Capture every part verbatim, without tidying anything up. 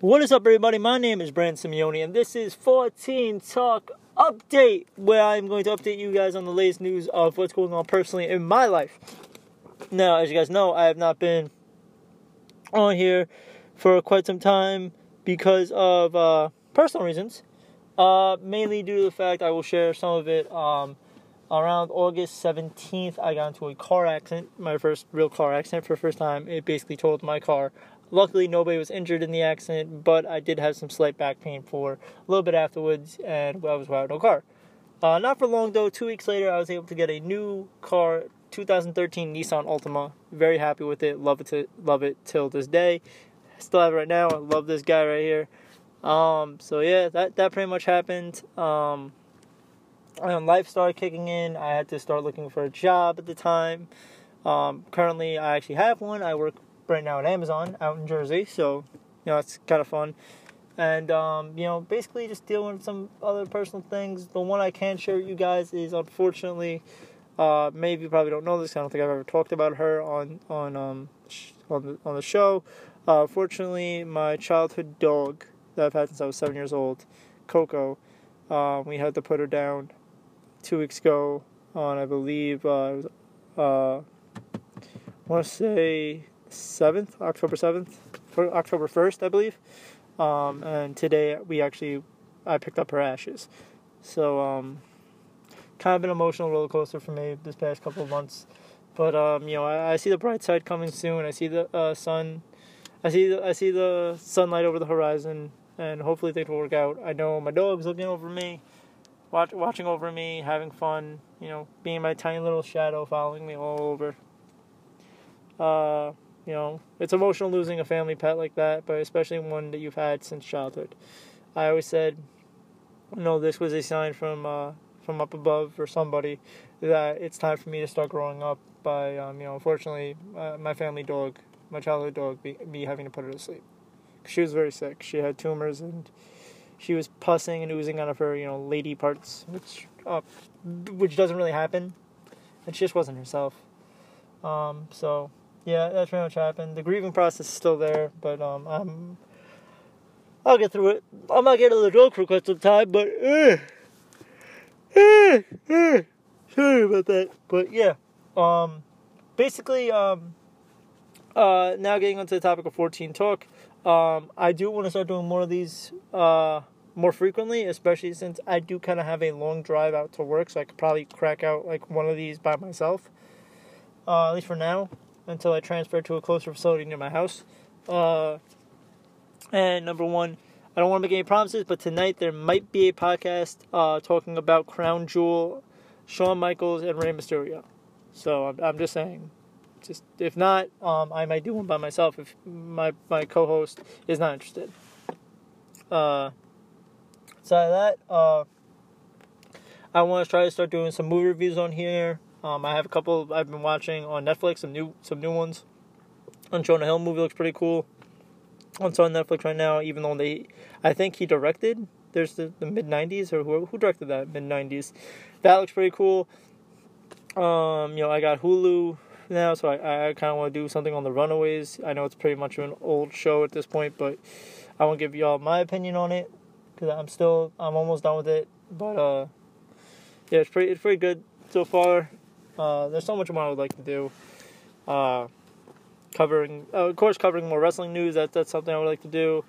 What is up, everybody? My name is Brandon Simeone, and this is fourteen Talk Update, where I'm going to update you guys on the latest news of what's going on personally in my life. Now, as you guys know, I have not been on here for quite some time because of uh, personal reasons, uh, mainly due to the fact I will share some of it. Um, around August seventeenth, I got into a car accident, my first real car accident for the first time. It basically totaled my car. Luckily, nobody was injured in the accident, but I did have some slight back pain for a little bit afterwards, and I was without no car. Uh, not for long, though. Two weeks later, I was able to get a new car, twenty thirteen Nissan Altima. Very happy with it. Love it, to, love it till this day. Still have it right now. I love this guy right here. Um, so, yeah, that, that pretty much happened. Um, and life started kicking in. I had to start looking for a job at the time. Um, currently, I actually have one. I work right now at Amazon out in Jersey, so you know it's kind of fun, and um, you know basically just dealing with some other personal things. The one I can share with you guys is, unfortunately, uh, maybe you probably don't know this. I don't think I've ever talked about her on on um sh- on the on the show. Uh, fortunately, my childhood dog that I've had since I was seven years old, Coco, uh, we had to put her down two weeks ago on, I believe, uh, it was, uh, I want to say. seventh, October seventh, or October first, I believe, um, and today we actually, I picked up her ashes, so, um, kind of an emotional roller coaster for me this past couple of months, but, um, you know, I, I see the bright side coming soon. I see the, uh, sun, I see, the, I see the sunlight over the horizon, and hopefully things will work out. I know my dog's looking over me, watch, watching over me, having fun, you know, being my tiny little shadow following me all over. uh, You know, it's emotional losing a family pet like that, but especially one that you've had since childhood. I always said, you know, this was a sign from uh, from up above or somebody that it's time for me to start growing up by, um, you know, unfortunately, uh, my family dog, my childhood dog, be, be having to put her to sleep. She was very sick. She had tumors, and she was pussing and oozing out of her, you know, lady parts, which, uh, which doesn't really happen. And she just wasn't herself. Um, so... Yeah, that's pretty much happened. The grieving process is still there, but um, I'm, I'll get through it. I'm not getting to the dog for quite some time, but uh, uh, uh, sorry about that. But yeah, um, basically, um, uh, now getting onto the topic of fourteen Talk, um, I do want to start doing more of these uh more frequently, especially since I do kind of have a long drive out to work, so I could probably crack out like one of these by myself, uh, at least for now, until I transfer to a closer facility near my house. Uh, and number one, I don't want to make any promises, but tonight there might be a podcast uh, talking about Crown Jewel, Shawn Michaels, and Rey Mysterio. So I'm, I'm just saying, just if not, um, I might do one by myself if my, my co-host is not interested. Uh, aside of that, uh, I want to try to start doing some movie reviews on here. Um, I have a couple I've been watching on Netflix, some new some new ones. On Jonah Hill movie looks pretty cool. It's on Netflix right now, even though they, I think he directed. There's the, the mid nineties, or who who directed that mid nineties. That looks pretty cool. Um, you know, I got Hulu now, so I, I kind of want to do something on The Runaways. I know it's pretty much an old show at this point, but I won't give y'all my opinion on it because I'm still I'm almost done with it. But uh, yeah, it's pretty it's pretty good so far. Uh, there's so much more I would like to do, uh, covering, uh, of course, covering more wrestling news. That, that's something I would like to do.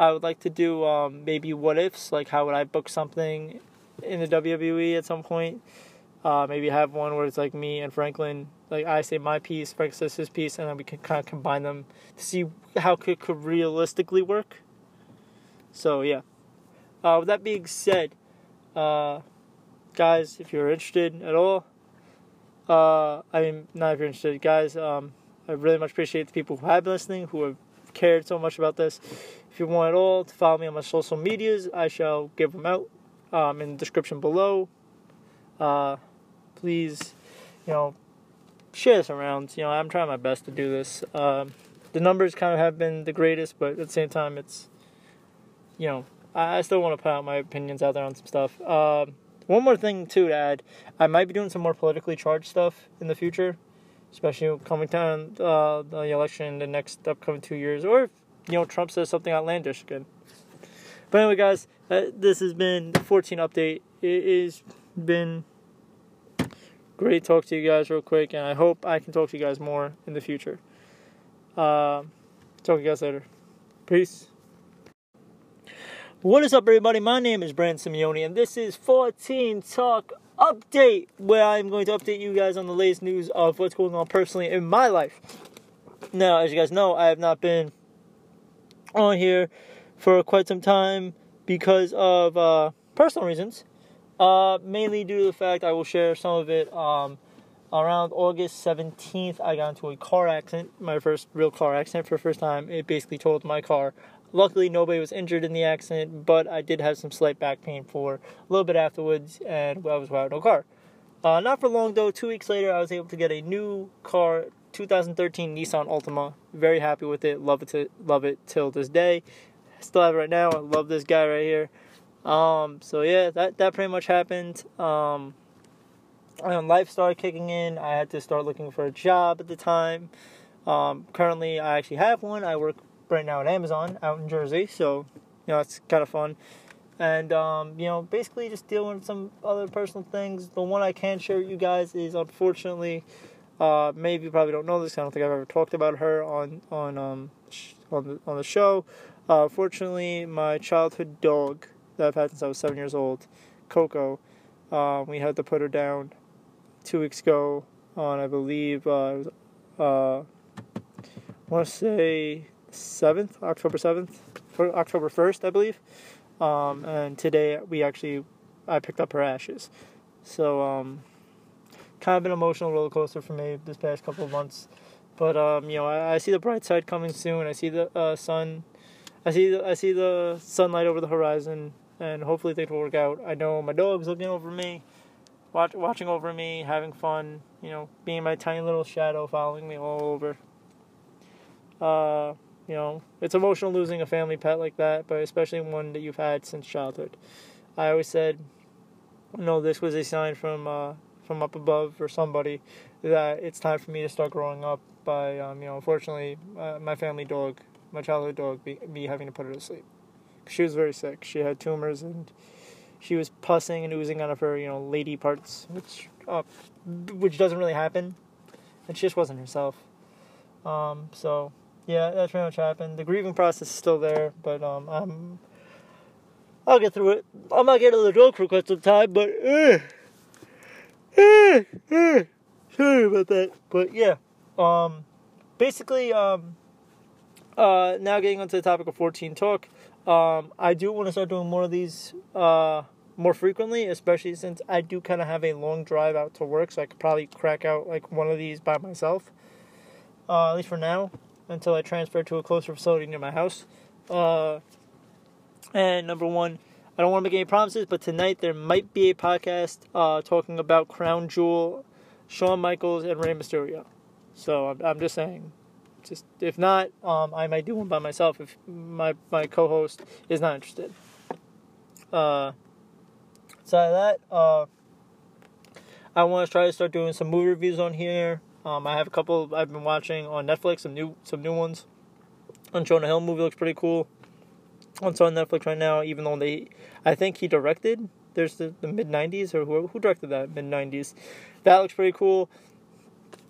I would like to do, um, maybe what ifs, like how would I book something in the W W E at some point, uh, maybe have one where it's like me and Franklin, like I say my piece, Frank says his piece, and then we can kind of combine them to see how it could realistically work. So, yeah, uh, with that being said, uh, guys, if you're interested at all, Uh, I mean, not if you're interested, guys. Um, I really much appreciate the people who have been listening, who have cared so much about this. If you want at all to follow me on my social medias, I shall give them out um, in the description below. Uh, please, you know, share this around. You know, I'm trying my best to do this. Um, the numbers kind of have been the greatest, but at the same time, it's, you know, I, I still want to put out my opinions out there on some stuff. Um, One more thing, too, to add, I might be doing some more politically charged stuff in the future, especially coming down uh, the election in the next upcoming two years, or if you know, Trump says something outlandish again. But anyway, guys, uh, this has been the fourteen update. It has been great to talk to you guys real quick, and I hope I can talk to you guys more in the future. Uh, talk to you guys later. Peace. What is up, everybody? My name is Brandon Simeone, and this is fourteen Talk Update, where I'm going to update you guys on the latest news of what's going on personally in my life. Now, as you guys know, I have not been on here for quite some time because of uh, personal reasons, uh, mainly due to the fact I will share some of it. Um, around August seventeenth, I got into a car accident, my first real car accident for the first time. It basically totaled my car. Luckily, nobody was injured in the accident, but I did have some slight back pain for a little bit afterwards, and I was without no car. Uh, not for long, though. Two weeks later, I was able to get a new car, twenty thirteen Nissan Altima. Very happy with it. Love it, to, love it till this day. Still have it right now. I love this guy right here. Um, so, yeah, that, that pretty much happened. Um, and life started kicking in. I had to start looking for a job at the time. Um, currently, I actually have one. I work right now at Amazon out in Jersey, so you know it's kind of fun, and um, you know basically just dealing with some other personal things. The one I can share with you guys is, unfortunately, uh, maybe you probably don't know this. I don't think I've ever talked about her on on um sh- on the on the show. Uh, fortunately, my childhood dog that I've had since I was seven years old, Coco, uh, we had to put her down two weeks ago on, I believe, uh, it was uh, I want to say. seventh, October seventh, or October first, I believe, um, and today we actually, I picked up her ashes, so, um, kind of an emotional roller coaster for me this past couple of months, but, um, you know, I, I see the bright side coming soon. I see the, uh, sun, I see, the, I see the sunlight over the horizon, and hopefully things will work out. I know my dog's looking over me, watch, watching over me, having fun, you know, being my tiny little shadow following me all over. uh, You know, it's emotional losing a family pet like that, but especially one that you've had since childhood. I always said, you know, this was a sign from uh, from up above or somebody that it's time for me to start growing up by, um, you know, unfortunately, uh, my family dog, my childhood dog, be, be having to put her to sleep. She was very sick. She had tumors, and she was pussing and oozing out of her, you know, lady parts, which, uh, which doesn't really happen. And she just wasn't herself. Um, so... Yeah, that's pretty much happened. The grieving process is still there, but um, I'm, I'll get through it. I'm not getting to the joke for quite some time, but uh, uh, uh, sorry about that. But yeah, um, basically, um, uh, now getting onto the topic of fourteen Talk, um, I do want to start doing more of these uh, more frequently, especially since I do kind of have a long drive out to work, so I could probably crack out like one of these by myself, uh, at least for now, until I transfer to a closer facility near my house. Uh, and number one, I don't want to make any promises, but tonight there might be a podcast uh, talking about Crown Jewel, Shawn Michaels, and Rey Mysterio. So I'm, I'm just saying, just if not, um, I might do one by myself if my, my co-host is not interested. Uh, aside of that, uh, I want to try to start doing some movie reviews on here. Um, I have a couple I've been watching on Netflix, some new some new ones. On Jonah Hill movie looks pretty cool. It's on Netflix right now, even though they, I think he directed. There's the, the mid nineties, or who, who directed that? mid nineties. That looks pretty cool.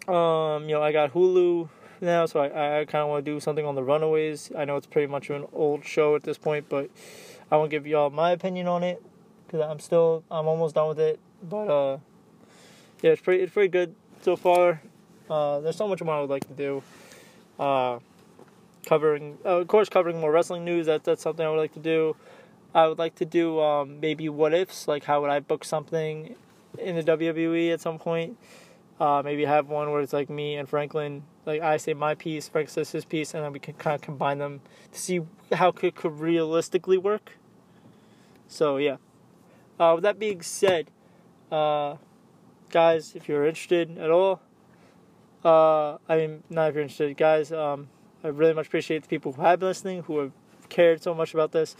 Um, you know, I got Hulu now, so I, I kind of want to do something on The Runaways. I know it's pretty much an old show at this point, but I won't give y'all my opinion on it, because I'm still, I'm almost done with it. But, uh, yeah, it's pretty, it's pretty good so far. Uh, there's so much more I would like to do, uh, covering, uh, of course, covering more wrestling news. That, that's something I would like to do. I would like to do, um, maybe what ifs, like how would I book something in the W W E at some point, uh, maybe have one where it's like me and Franklin, like I say my piece, Frank says his piece, and then we can kind of combine them to see how it could, could realistically work. So, yeah, uh, with that being said, uh, guys, if you're interested at all, Uh, I mean, not if you're interested, guys. Um, I really much appreciate the people who have been listening, who have cared so much about this.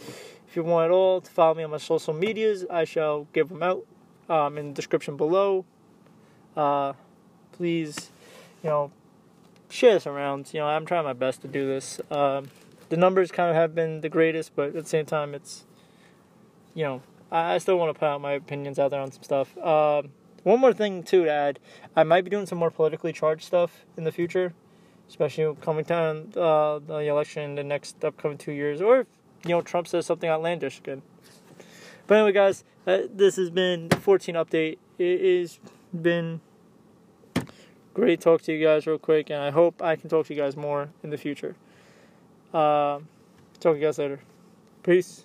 If you want at all to follow me on my social medias, I shall give them out um, in the description below. Uh, please, you know, share this around. You know, I'm trying my best to do this. Um, the numbers kind of have been the greatest, but at the same time, it's, you know, I still want to put out my opinions out there on some stuff. Um, one more thing, too, to add, I might be doing some more politically charged stuff in the future, especially coming down uh, the election in the next upcoming two years, or if, you know, Trump says something outlandish again. But anyway, guys, uh, this has been fourteen Update. It has been great to talk to you guys real quick, and I hope I can talk to you guys more in the future. Uh, talk to you guys later. Peace.